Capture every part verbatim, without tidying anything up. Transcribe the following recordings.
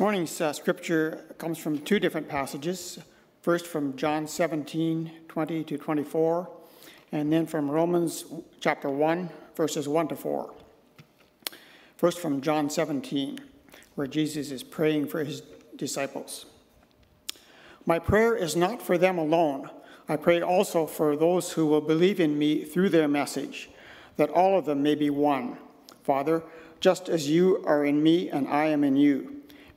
This morning's uh, scripture comes from two different passages. First from John seventeen, twenty to twenty-four, and then from Romans chapter one, verses one to four. First from John seventeen, where Jesus is praying for his disciples. My prayer is not for them alone. I pray also for those who will believe in me through their message, that all of them may be one. Father, just as you are in me and I am in you,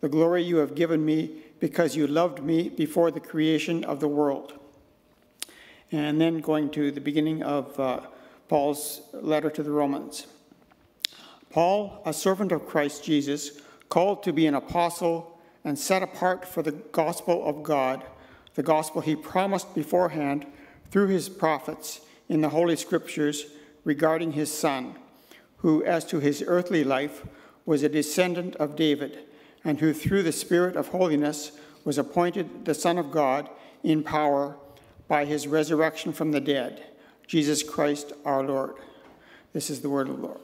the glory you have given me because you loved me before the creation of the world. And then going to the beginning of uh, Paul's letter to the Romans. Paul, a servant of Christ Jesus, called to be an apostle and set apart for the gospel of God, the gospel he promised beforehand through his prophets in the Holy Scriptures regarding his Son, who, as to his earthly life, was a descendant of David, and who through the Spirit of holiness was appointed the Son of God in power by his resurrection from the dead, Jesus Christ our Lord. This is the word of the Lord.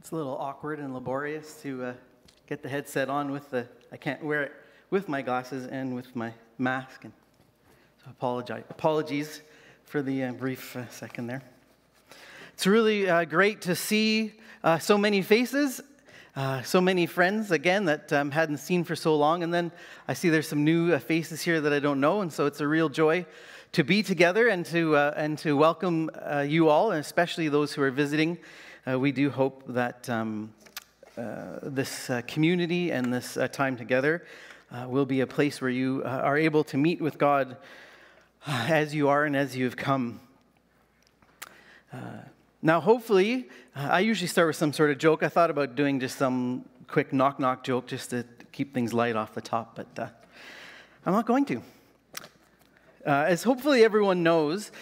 It's a little awkward and laborious to uh, get the headset on with the, I can't wear it with my glasses and with my mask, and so apologize, apologies. For the uh, brief uh, second there. It's really uh, great to see uh, so many faces, uh, so many friends, again, that I um, hadn't seen for so long. And then I see there's some new uh, faces here that I don't know, and so it's a real joy to be together and to, uh, and to welcome uh, you all, and especially those who are visiting. Uh, we do hope that um, uh, this uh, community and this uh, time together uh, will be a place where you uh, are able to meet with God as you are and as you have come. Uh, now, hopefully, uh, I usually start with some sort of joke. I thought about doing just some quick knock-knock joke just to keep things light off the top, but uh, I'm not going to. Uh, as hopefully everyone knows,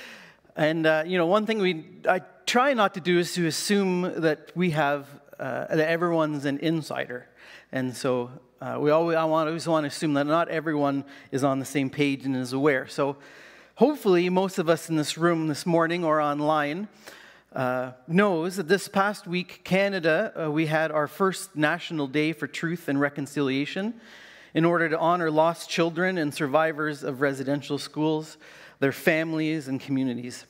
and, uh, you know, one thing we I try not to do is to assume that we have, uh, that everyone's an insider. And so uh, we always, I want, always want to assume that not everyone is on the same page and is aware. So hopefully, most of us in this room this morning or online uh, knows that this past week, Canada, uh, we had our first National Day for Truth and Reconciliation in order to honor lost children and survivors of residential schools, their families, and communities.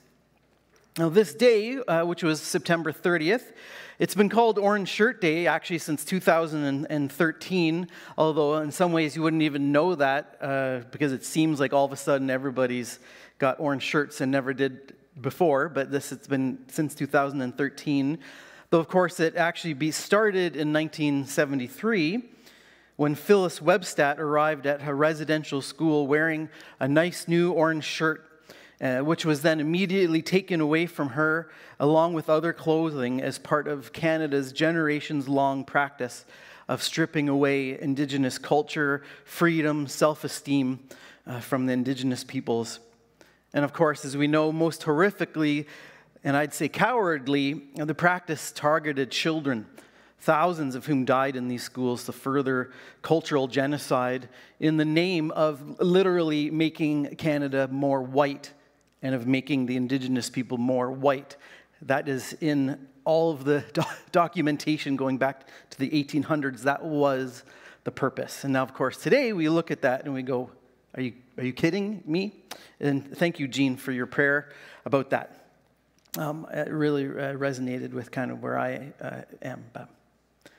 Now, this day, uh, which was September thirtieth, it's been called Orange Shirt Day, actually, since two thousand thirteen, although in some ways you wouldn't even know that uh, because it seems like all of a sudden everybody's got orange shirts and never did before, but this it's been since two thousand thirteen. Though, of course, it actually be started in nineteen seventy-three when Phyllis Webstad arrived at her residential school wearing a nice new orange shirt, Uh, which was then immediately taken away from her, along with other clothing, as part of Canada's generations-long practice of stripping away Indigenous culture, freedom, self-esteem uh, from the Indigenous peoples. And of course, as we know, most horrifically, and I'd say cowardly, the practice targeted children, thousands of whom died in these schools to further cultural genocide in the name of literally making Canada more white, and of making the Indigenous people more white. That is in all of the do documentation going back to the eighteen hundreds. That was the purpose. And now, of course, today we look at that and we go, are you, are you kidding me? And thank you, Jean, for your prayer about that. Um, it really uh, resonated with kind of where I uh, am. But,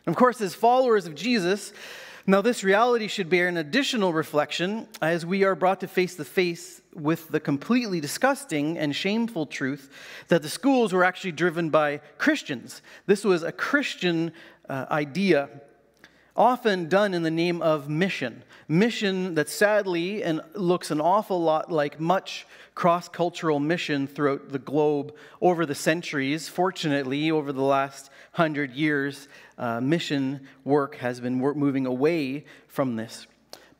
of course, as followers of Jesus, now this reality should bear an additional reflection as we are brought to face the face with the completely disgusting and shameful truth that the schools were actually driven by Christians. This was a Christian uh, idea. often done in the name of mission. Mission that sadly and looks an awful lot like much cross-cultural mission throughout the globe over the centuries. Fortunately, over the last hundred years, uh, mission work has been work moving away from this.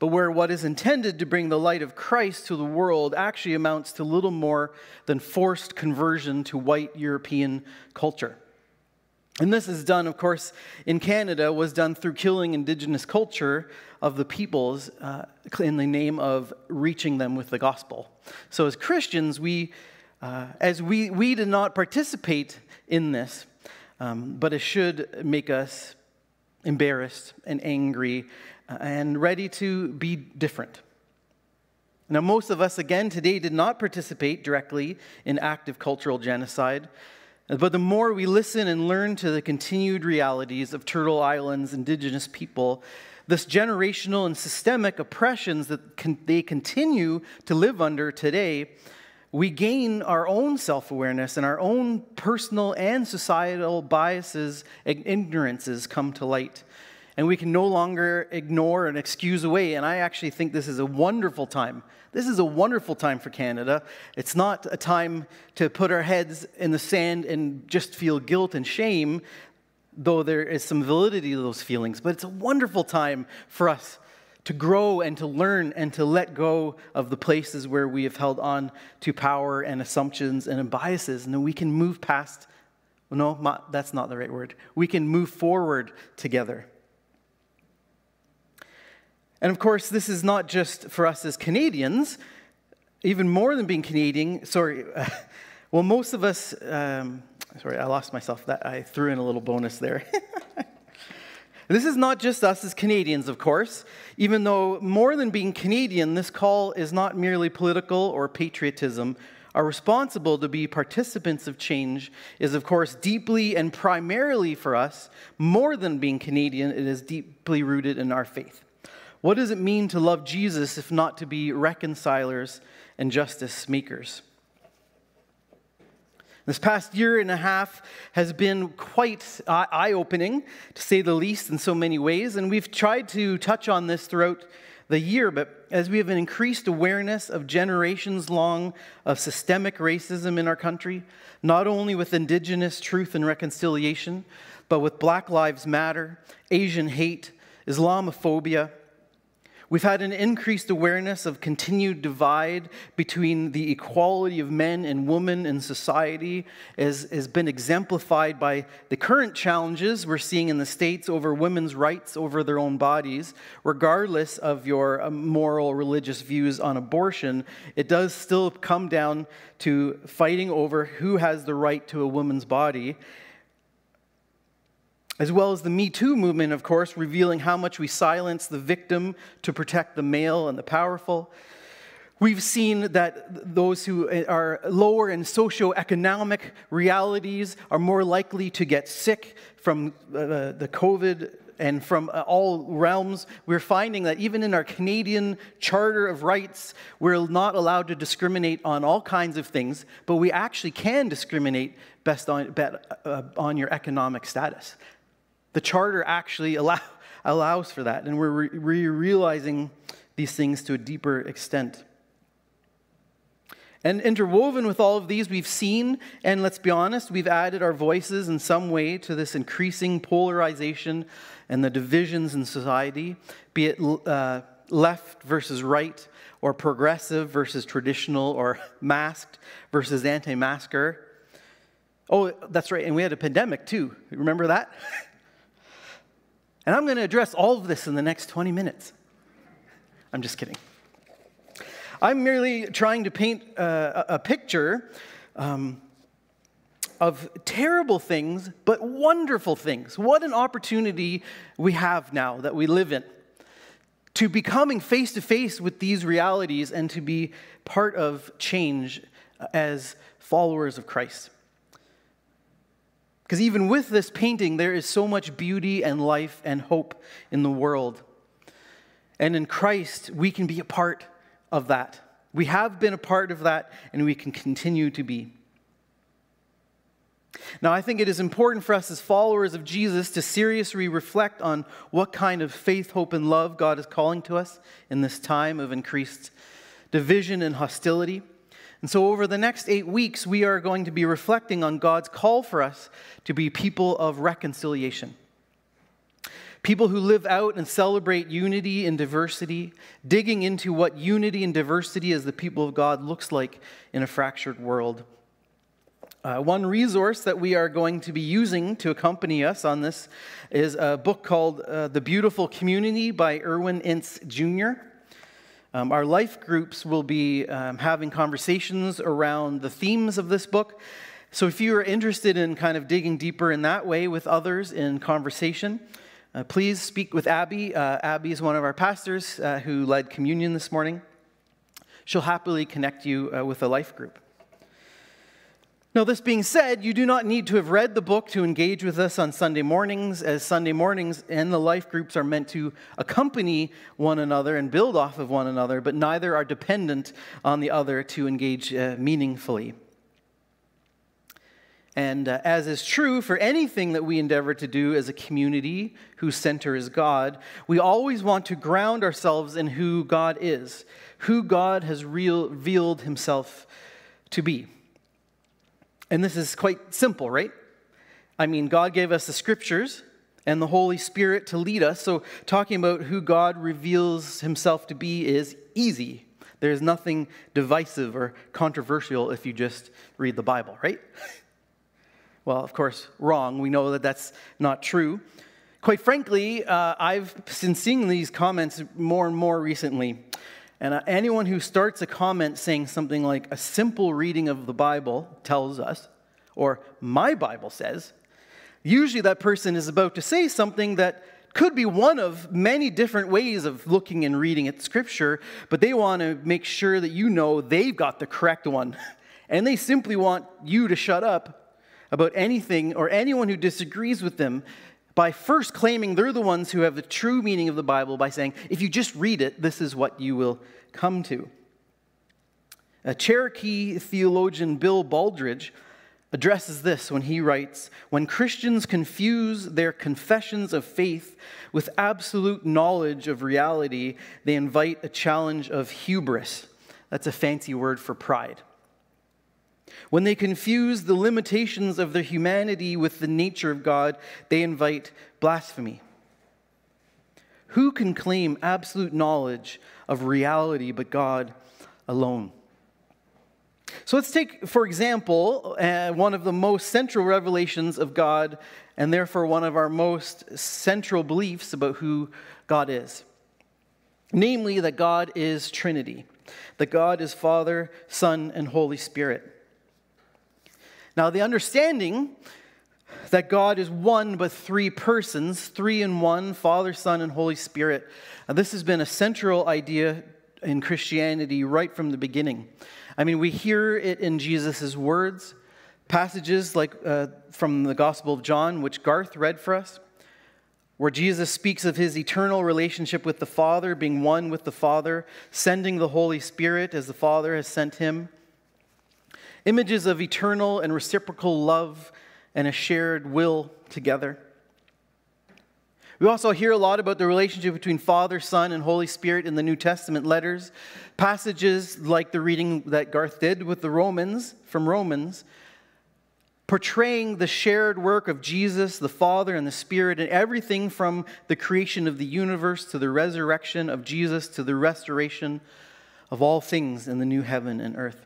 But where what is intended to bring the light of Christ to the world actually amounts to little more than forced conversion to white European culture. And this is done, of course, in Canada, was done through killing indigenous culture of the peoples uh, in the name of reaching them with the gospel. So as Christians, we, uh, as we, we did not participate in this, um, but it should make us embarrassed and angry and ready to be different. Now, most of us, again, today did not participate directly in active cultural genocide, but the more we listen and learn to the continued realities of Turtle Island's indigenous people, this generational and systemic oppressions that con- they continue to live under today, we gain our own self-awareness and our own personal and societal biases and ignorances come to light. And we can no longer ignore and excuse away. And I actually think this is a wonderful time. This is a wonderful time for Canada. It's not a time to put our heads in the sand and just feel guilt and shame, though there is some validity to those feelings. But it's a wonderful time for us to grow and to learn and to let go of the places where we have held on to power and assumptions and biases. And then we can move past, no, that's not the right word. We can move forward together. And of course, this is not just for us as Canadians, even more than being Canadian, sorry, uh, well, most of us, um, sorry, I lost myself, that I threw in a little bonus there. This is not just us as Canadians, of course, even though more than being Canadian, this call is not merely political or patriotism. Our responsibility to be participants of change is, of course, deeply and primarily for us, more than being Canadian, it is deeply rooted in our faith. What does it mean to love Jesus if not to be reconcilers and justice makers? This past year and a half has been quite eye-opening, to say the least, in so many ways, and we've tried to touch on this throughout the year, but as we have an increased awareness of generations-long of systemic racism in our country, not only with Indigenous truth and reconciliation, but with Black Lives Matter, Asian hate, Islamophobia, we've had an increased awareness of continued divide between the equality of men and women in society as has been exemplified by the current challenges we're seeing in the States over women's rights over their own bodies. Regardless of your moral religious views on abortion, it does still come down to fighting over who has the right to a woman's body. As well as the Me Too movement, of course, revealing how much we silence the victim to protect the male and the powerful. We've seen that those who are lower in socioeconomic realities are more likely to get sick from uh, the COVID and from all realms. We're finding that even in our Canadian Charter of Rights, we're not allowed to discriminate on all kinds of things, but we actually can discriminate based on, uh, on your economic status. The charter actually allow, allows for that, and we're re- re- realizing these things to a deeper extent. And interwoven with all of these, we've seen, and let's be honest, we've added our voices in some way to this increasing polarization and the divisions in society, be it uh, left versus right, or progressive versus traditional, or masked versus anti-masker. Oh, that's right, and we had a pandemic too. Remember that? And I'm going to address all of this in the next twenty minutes. I'm just kidding. I'm merely trying to paint a, a picture um, of terrible things, but wonderful things. What an opportunity we have now that we live in to be coming face-to-face with these realities and to be part of change as followers of Christ. Because even with this painting, there is so much beauty and life and hope in the world. And in Christ, we can be a part of that. We have been a part of that, and we can continue to be. Now, I think it is important for us as followers of Jesus to seriously reflect on what kind of faith, hope, and love God is calling to us in this time of increased division and hostility. And so over the next eight weeks, we are going to be reflecting on God's call for us to be people of reconciliation. People who live out and celebrate unity and diversity, digging into what unity and diversity as the people of God looks like in a fractured world. Uh, one resource that we are going to be using to accompany us on this is a book called uh, The Beautiful Community by Irwin Ince Junior Um, our life groups will be um, having conversations around the themes of this book. So if you are interested in kind of digging deeper in that way with others in conversation, uh, please speak with Abby. Uh, Abby is one of our pastors uh, who led communion this morning. She'll happily connect you uh, with a life group. Now, this being said, you do not need to have read the book to engage with us on Sunday mornings, as Sunday mornings and the life groups are meant to accompany one another and build off of one another, but neither are dependent on the other to engage uh, meaningfully. And uh, as is true for anything that we endeavor to do as a community whose center is God, we always want to ground ourselves in who God is, who God has revealed himself to be. And this is quite simple, right? I mean, God gave us the Scriptures and the Holy Spirit to lead us, so talking about who God reveals himself to be is easy. There's nothing divisive or controversial if you just read the Bible, right? Well, of course, wrong. We know that that's not true. Quite frankly, uh, I've been seeing these comments more and more recently. And anyone who starts a comment saying something like, a simple reading of the Bible tells us, or my Bible says, usually that person is about to say something that could be one of many different ways of looking and reading at Scripture, but they want to make sure that you know they've got the correct one. And they simply want you to shut up about anything or anyone who disagrees with them by first claiming they're the ones who have the true meaning of the Bible by saying, if you just read it, this is what you will come to. A Cherokee theologian, Bill Baldridge, addresses this when he writes, when Christians confuse their confessions of faith with absolute knowledge of reality, they invite a challenge of hubris. That's a fancy word for pride. When they confuse the limitations of their humanity with the nature of God, they invite blasphemy. Who can claim absolute knowledge of reality but God alone? So let's take, for example, uh, one of the most central revelations of God, and therefore one of our most central beliefs about who God is. Namely, that God is Trinity, that God is Father, Son, and Holy Spirit. Now, the understanding that God is one but three persons, three in one, Father, Son, and Holy Spirit, this has been a central idea in Christianity right from the beginning. I mean, we hear it in Jesus' words, passages like uh, from the Gospel of John, which Garth read for us, where Jesus speaks of his eternal relationship with the Father, being one with the Father, sending the Holy Spirit as the Father has sent him. Images of eternal and reciprocal love and a shared will together. We also hear a lot about the relationship between Father, Son, and Holy Spirit in the New Testament letters. Passages like the reading that Garth did with the Romans, from Romans, portraying the shared work of Jesus, the Father, and the Spirit, and everything from the creation of the universe to the resurrection of Jesus to the restoration of all things in the new heaven and earth.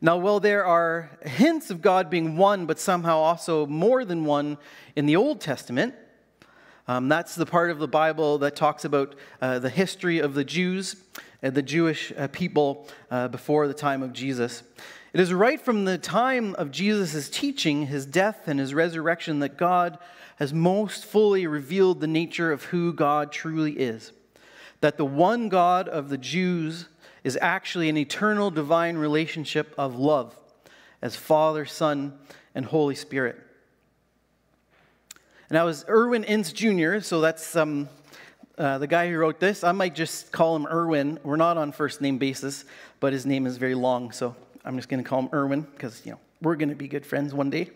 Now, while there are hints of God being one, but somehow also more than one in the Old Testament, um, that's the part of the Bible that talks about uh, the history of the Jews and the Jewish uh, people uh, before the time of Jesus. It is right from the time of Jesus' teaching, his death and his resurrection, that God has most fully revealed the nature of who God truly is, that the one God of the Jews is actually an eternal divine relationship of love as Father, Son, and Holy Spirit. And I was Irwin Ince Junior, so that's um, uh, the guy who wrote this. I might just call him Irwin. We're not on first name basis, but his name is very long, so I'm just going to call him Irwin because, you know, we're going to be good friends one day.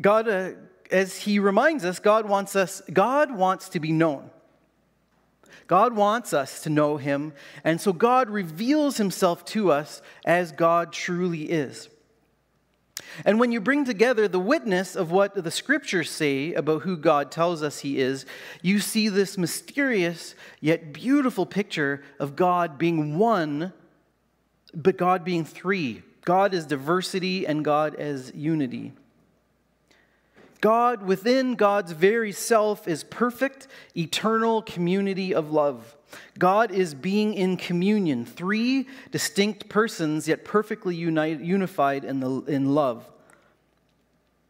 God, uh, as he reminds us, God wants us, God wants to be known. God wants us to know him, and so God reveals himself to us as God truly is. And when you bring together the witness of what the scriptures say about who God tells us he is, you see this mysterious yet beautiful picture of God being one, but God being three. God as diversity and God as unity. God within God's very self is perfect, eternal community of love. God is being in communion, three distinct persons yet perfectly unite, unified in, the, in love,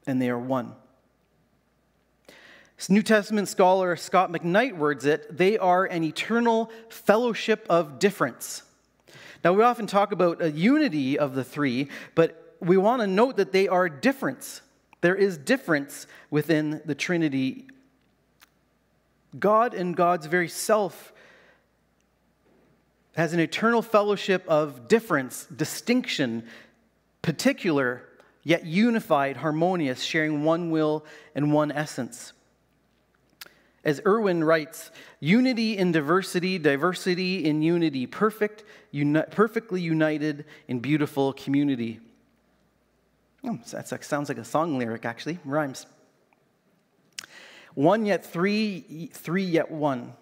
and they are one. As New Testament scholar Scott McKnight words it, they are an eternal fellowship of difference. Now, we often talk about a unity of the three, but we want to note that they are difference. There is difference within the Trinity. God and God's very self has an eternal fellowship of difference, distinction, particular, yet unified, harmonious, sharing one will and one essence. As Irwin writes, unity in diversity, diversity in unity, perfect, uni- perfectly united in beautiful community. Oh, that sounds like a song lyric, actually. Rhymes. One yet three, three yet one.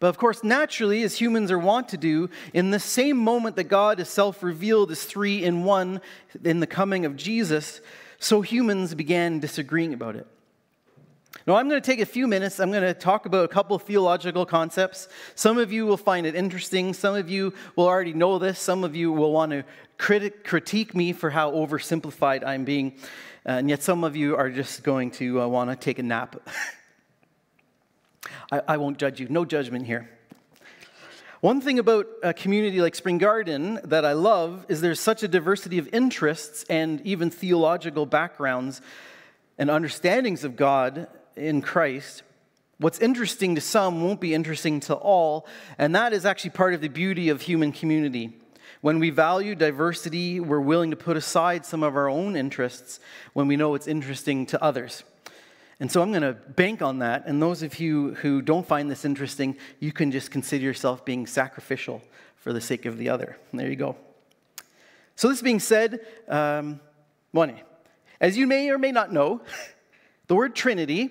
But of course, naturally, as humans are wont to do, in the same moment that God is self-revealed as three in one in the coming of Jesus, so humans began disagreeing about it. Now, I'm going to take a few minutes. I'm going to talk about a couple of theological concepts. Some of you will find it interesting. Some of you will already know this. Some of you will want to critic, critique me for how oversimplified I'm being. And yet some of you are just going to uh, want to take a nap. I, I won't judge you. No judgment here. One thing about a community like Spring Garden that I love is there's such a diversity of interests and even theological backgrounds and understandings of God in Christ. What's interesting to some won't be interesting to all, and that is actually part of the beauty of human community. When we value diversity, we're willing to put aside some of our own interests when we know it's interesting to others. And so I'm going to bank on that, and those of you who don't find this interesting, you can just consider yourself being sacrificial for the sake of the other. And there you go. So this being said, um, one, as you may or may not know, the word Trinity,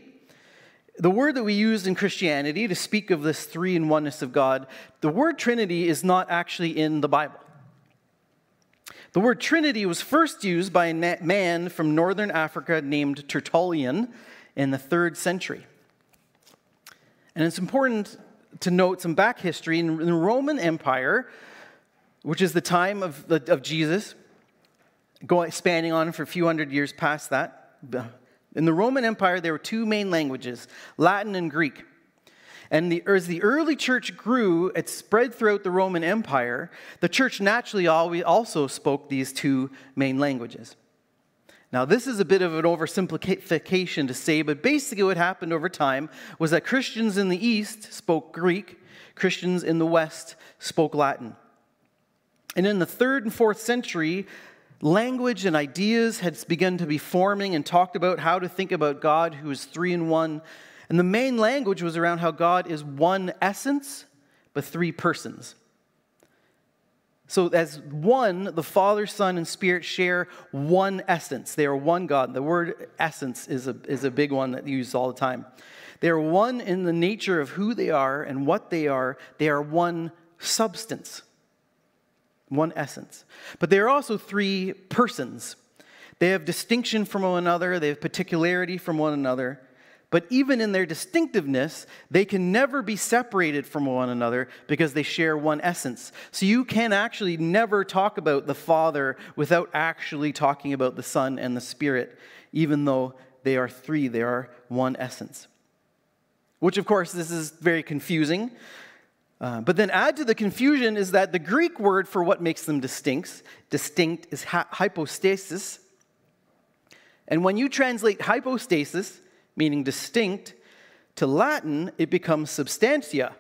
the word that we use in Christianity to speak of this three in oneness of God, the word Trinity is not actually in the Bible. The word Trinity was first used by a man from northern Africa named Tertullian in the third century. And it's important to note some back history. In the Roman Empire, which is the time of, the, of Jesus, Go, spanning on for a few hundred years past that. In the Roman Empire, there were two main languages, Latin and Greek. And the, as the early church grew, it spread throughout the Roman Empire. The church naturally always also spoke these two main languages. Now, this is a bit of an oversimplification to say, but basically what happened over time was that Christians in the East spoke Greek, Christians in the West spoke Latin. And in the third and fourth century, language and ideas had begun to be forming and talked about how to think about God who is three in one. And the main language was around how God is one essence, but three persons. So as one, the Father, Son, and Spirit share one essence. They are one God. The word essence is a, is a big one that you use all the time. They are one in the nature of who they are and what they are. They are one substance. One essence. But they are also three persons. They have distinction from one another. They have particularity from one another. But even in their distinctiveness, they can never be separated from one another because they share one essence. So you can actually never talk about the Father without actually talking about the Son and the Spirit, even though they are three. They are one essence. Which, of course, this is very confusing. Uh, but then add to the confusion is that the Greek word for what makes them distinct, distinct is ha- hypostasis. And when you translate hypostasis, meaning distinct, to Latin, it becomes substantia.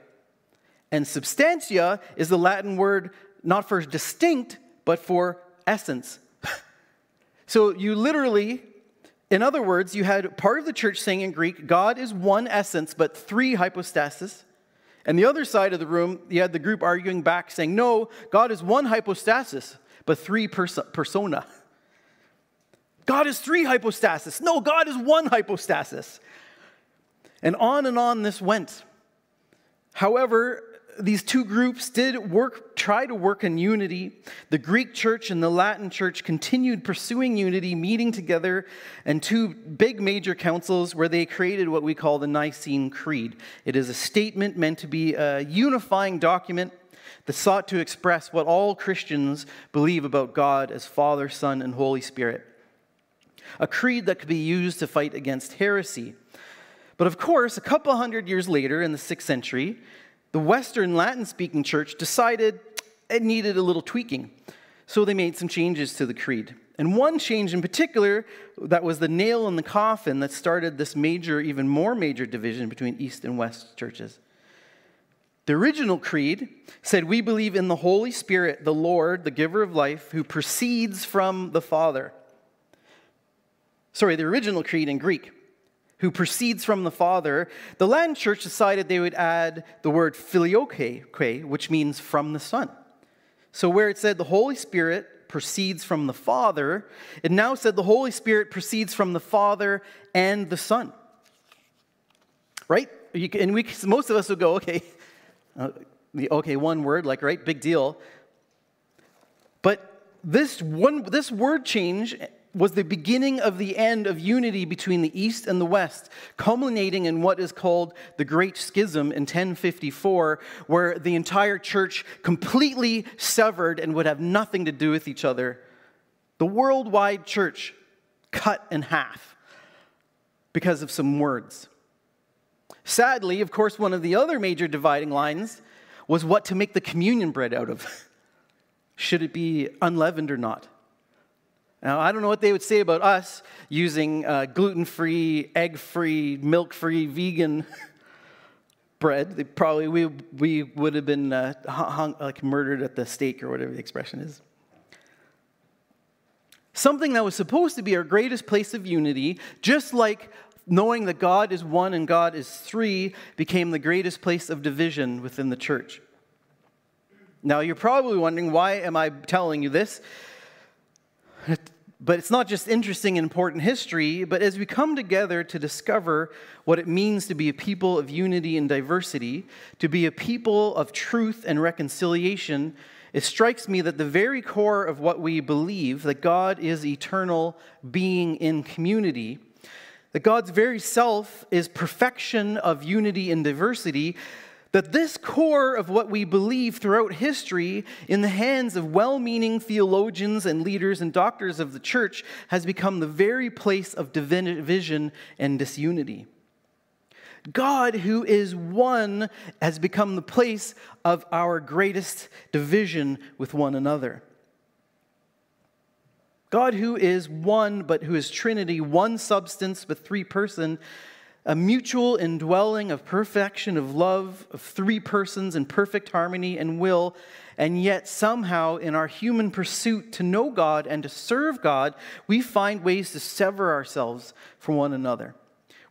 And substantia is the Latin word not for distinct, but for essence. So you literally, in other words, you had part of the church saying in Greek, God is one essence, but three hypostases. And the other side of the room, you had the group arguing back saying, no, God is one hypostasis, but three perso- persona. God is three hypostasis. No, God is one hypostasis. And on and on this went. However, these two groups did work, try to work in unity. The Greek church and the Latin church continued pursuing unity, meeting together in two big major councils where they created what we call the Nicene Creed. It is a statement meant to be a unifying document that sought to express what all Christians believe about God as Father, Son, and Holy Spirit. A creed that could be used to fight against heresy. But of course, a couple hundred years later in the sixth century, the Western Latin-speaking church decided it needed a little tweaking, so they made some changes to the creed. And one change in particular that was the nail in the coffin that started this major, even more major division between East and West churches. The original creed said, we believe in the Holy Spirit, the Lord, the giver of life, who proceeds from the Father. Sorry, the original creed in Greek. Who proceeds from the Father, the Latin church decided they would add the word filioque, which means from the Son. So where it said the Holy Spirit proceeds from the Father, it now said the Holy Spirit proceeds from the Father and the Son. Right? And we, most of us will go, okay, okay, one word, like, right, big deal. But this one, this word change was the beginning of the end of unity between the East and the West, culminating in what is called the Great Schism in ten fifty-four, where the entire church completely severed and would have nothing to do with each other. The worldwide church cut in half because of some words. Sadly, of course, one of the other major dividing lines was what to make the communion bread out of. Should it be unleavened or not? Now, I don't know what they would say about us using uh, gluten-free, egg-free, milk-free, vegan bread. They probably, we, we would have been uh, hung, like murdered at the stake or whatever the expression is. Something that was supposed to be our greatest place of unity, just like knowing that God is one and God is three, became the greatest place of division within the church. Now, you're probably wondering, why am I telling you this? But it's not just interesting and important history, but as we come together to discover what it means to be a people of unity and diversity, to be a people of truth and reconciliation, it strikes me that the very core of what we believe, that God is eternal being in community, that God's very self is perfection of unity and diversity, that this core of what we believe throughout history, in the hands of well-meaning theologians and leaders and doctors of the church, has become the very place of division and disunity. God, who is one, has become the place of our greatest division with one another. God, who is one, but who is Trinity, one substance but three persons, a mutual indwelling of perfection, of love, of three persons in perfect harmony and will, and yet somehow in our human pursuit to know God and to serve God, we find ways to sever ourselves from one another.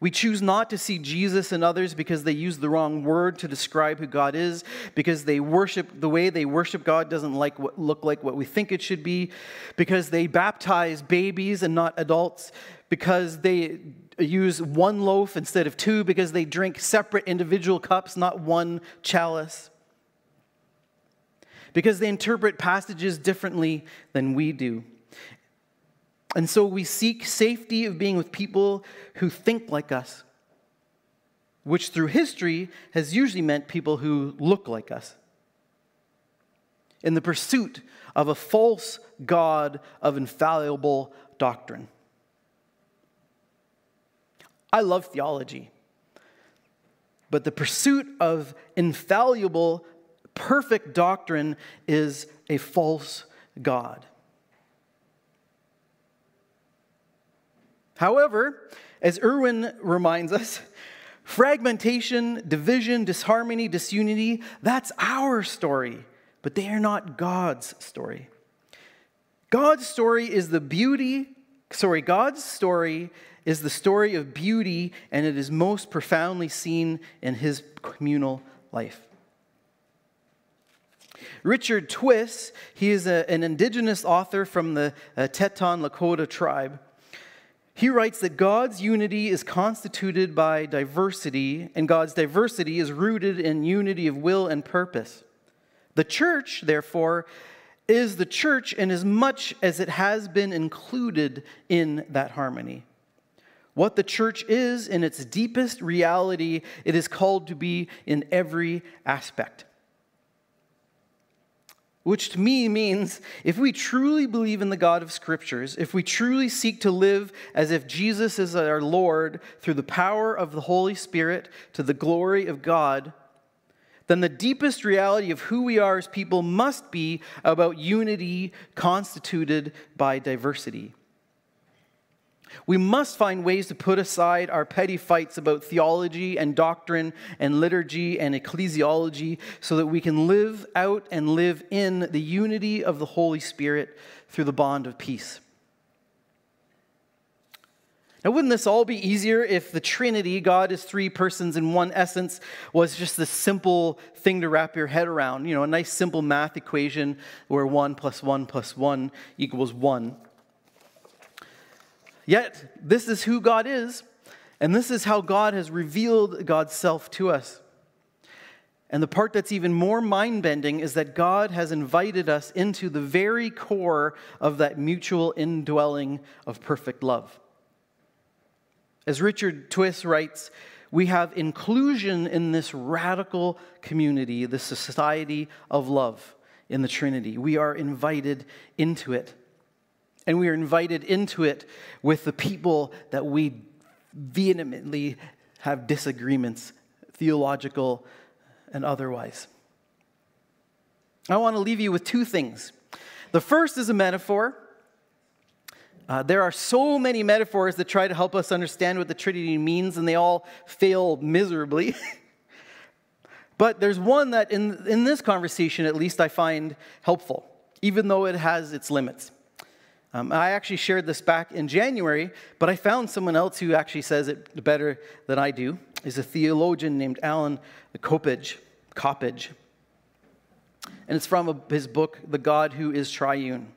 We choose not to see Jesus in others because they use the wrong word to describe who God is, because they worship the way they worship God doesn't like what, look like what we think it should be, because they baptize babies and not adults, because they use one loaf instead of two, because they drink separate individual cups, not one chalice, because they interpret passages differently than we do. And so we seek safety of being with people who think like us, which through history has usually meant people who look like us, in the pursuit of a false god of infallible doctrine. I love theology, but the pursuit of infallible, perfect doctrine is a false god. However, as Irwin reminds us, fragmentation, division, disharmony, disunity, that's our story, but they are not God's story. God's story is the beauty Sorry, God's story is the story of beauty, and it is most profoundly seen in his communal life. Richard Twiss, he is a, an indigenous author from the uh, Teton Lakota tribe. He writes that God's unity is constituted by diversity, and God's diversity is rooted in unity of will and purpose. The church, therefore, is the church in as much as it has been included in that harmony. What the church is in its deepest reality, it is called to be in every aspect. Which to me means, if we truly believe in the God of Scriptures, if we truly seek to live as if Jesus is our Lord through the power of the Holy Spirit to the glory of God, then the deepest reality of who we are as people must be about unity constituted by diversity. We must find ways to put aside our petty fights about theology and doctrine and liturgy and ecclesiology so that we can live out and live in the unity of the Holy Spirit through the bond of peace. Now, wouldn't this all be easier if the Trinity, God is three persons in one essence, was just this simple thing to wrap your head around? You know, a nice simple math equation where one plus one plus one equals one. Yet, this is who God is, and this is how God has revealed God's self to us. And the part that's even more mind-bending is that God has invited us into the very core of that mutual indwelling of perfect love. As Richard Twiss writes, we have inclusion in this radical community, the society of love in the Trinity. We are invited into it. And we are invited into it with the people that we vehemently have disagreements, theological and otherwise. I want to leave you with two things. The first is a metaphor. Uh, there are so many metaphors that try to help us understand what the Trinity means, and they all fail miserably. But there's one that, in, in this conversation at least, I find helpful, even though it has its limits. Um, I actually shared this back in January, but I found someone else who actually says it better than I do. He's a theologian named Alan Coppedge, Coppedge. And it's from a, his book, The God Who is Triune.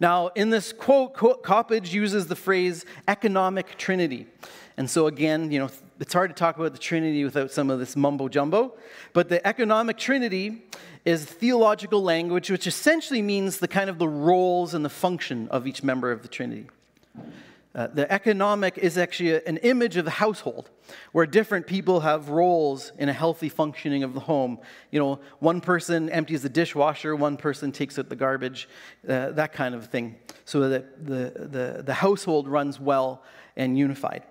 Now, in this quote, Coppedge uses the phrase economic trinity. And so again, you know, it's hard to talk about the Trinity without some of this mumbo-jumbo. But the economic trinity is theological language, which essentially means the kind of the roles and the function of each member of the Trinity. Uh, the economic is actually a, an image of the household, where different people have roles in a healthy functioning of the home. You know, one person empties the dishwasher, one person takes out the garbage, uh, that kind of thing, so that the, the, the household runs well and unified.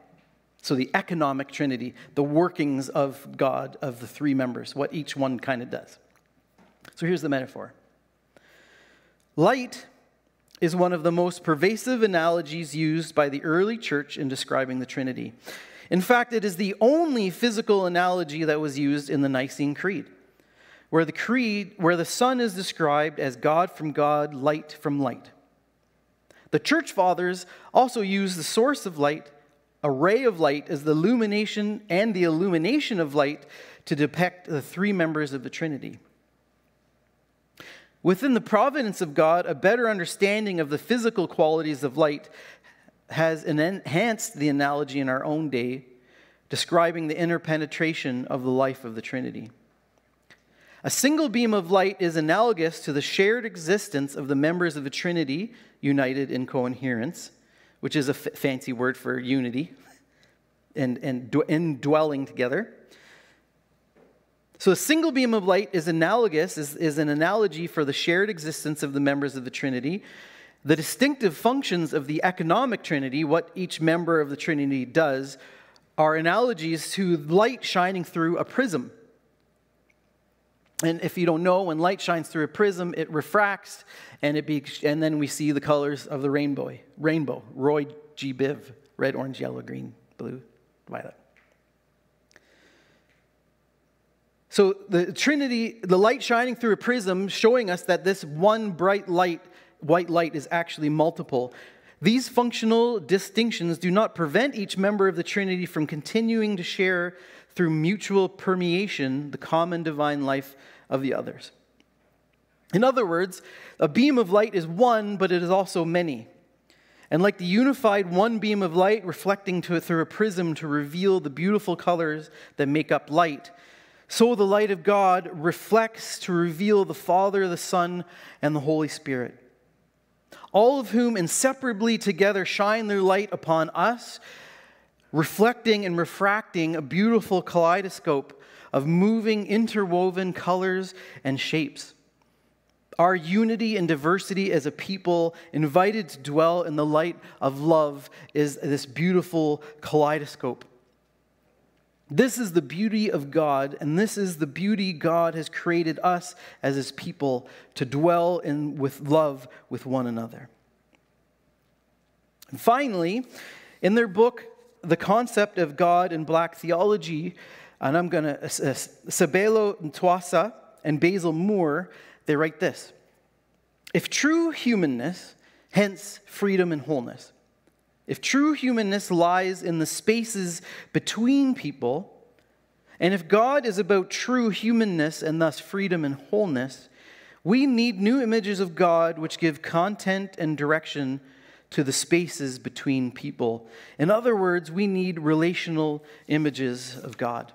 So the economic Trinity, the workings of God, of the three members, what each one kind of does. So here's the metaphor. Light is one of the most pervasive analogies used by the early church in describing the Trinity. In fact, it is the only physical analogy that was used in the Nicene Creed, where the creed, where the Son is described as God from God, light from light. The Church Fathers also used the source of light, a ray of light, as the illumination and the illumination of light to depict the three members of the Trinity. Within the providence of God, a better understanding of the physical qualities of light has enhanced the analogy in our own day, describing the interpenetration of the life of the Trinity. A single beam of light is analogous to the shared existence of the members of the Trinity united in coherence, which is a f- fancy word for unity and, and d- indwelling together. So a single beam of light is analogous, is, is an analogy for the shared existence of the members of the Trinity. The distinctive functions of the economic Trinity, what each member of the Trinity does, are analogies to light shining through a prism. And if you don't know, when light shines through a prism, it refracts, and it be, and then we see the colors of the rainbow. Rainbow, Roy G. Biv, red, orange, yellow, green, blue, violet. So the Trinity, the light shining through a prism, showing us that this one bright light, white light, is actually multiple. These functional distinctions do not prevent each member of the Trinity from continuing to share through mutual permeation the common divine life of the others. In other words, a beam of light is one, but it is also many. And like the unified one beam of light reflecting to it through a prism to reveal the beautiful colors that make up light, so the light of God reflects to reveal the Father, the Son, and the Holy Spirit, all of whom inseparably together shine their light upon us, reflecting and refracting a beautiful kaleidoscope of moving, interwoven colors and shapes. Our unity and diversity as a people invited to dwell in the light of love is this beautiful kaleidoscope. This is the beauty of God, and this is the beauty God has created us as His people to dwell in with love with one another. And finally, in their book, The Concept of God in Black Theology, and I'm going to, uh, Sabelo Ntwasa and Basil Moore, they write this: if true humanness, hence freedom and wholeness, if true humanness lies in the spaces between people, and if God is about true humanness and thus freedom and wholeness, we need new images of God which give content and direction to the spaces between people. In other words, we need relational images of God.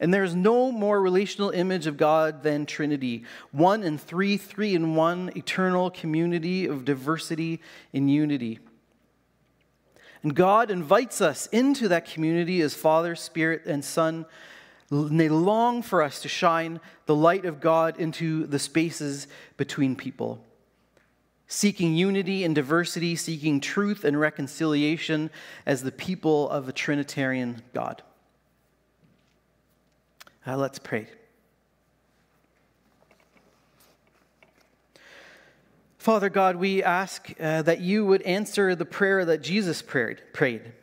And there is no more relational image of God than Trinity. One in three, three in one, eternal community of diversity in unity. And God invites us into that community as Father, Spirit, and Son. And they long for us to shine the light of God into the spaces between people, seeking unity and diversity, seeking truth and reconciliation as the people of a Trinitarian God. Uh, let's pray. Father God, we ask uh, that you would answer the prayer that Jesus prayed, prayed.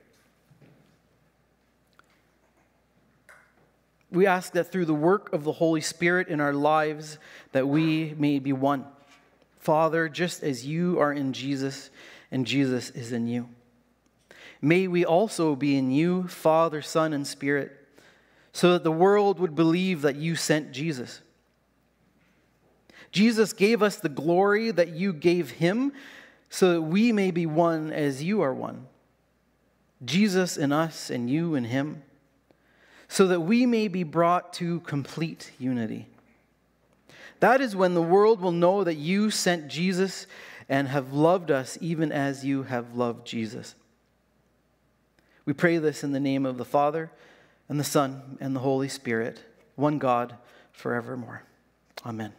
We ask that through the work of the Holy Spirit in our lives, that we may be one. Father, just as you are in Jesus and Jesus is in you, may we also be in you, Father, Son, and Spirit, so that the world would believe that you sent Jesus. Jesus gave us the glory that you gave him, so that we may be one as you are one. Jesus in us and you in him, so that we may be brought to complete unity. That is when the world will know that you sent Jesus and have loved us even as you have loved Jesus. We pray this in the name of the Father, and the Son, and the Holy Spirit, one God, forevermore. Amen.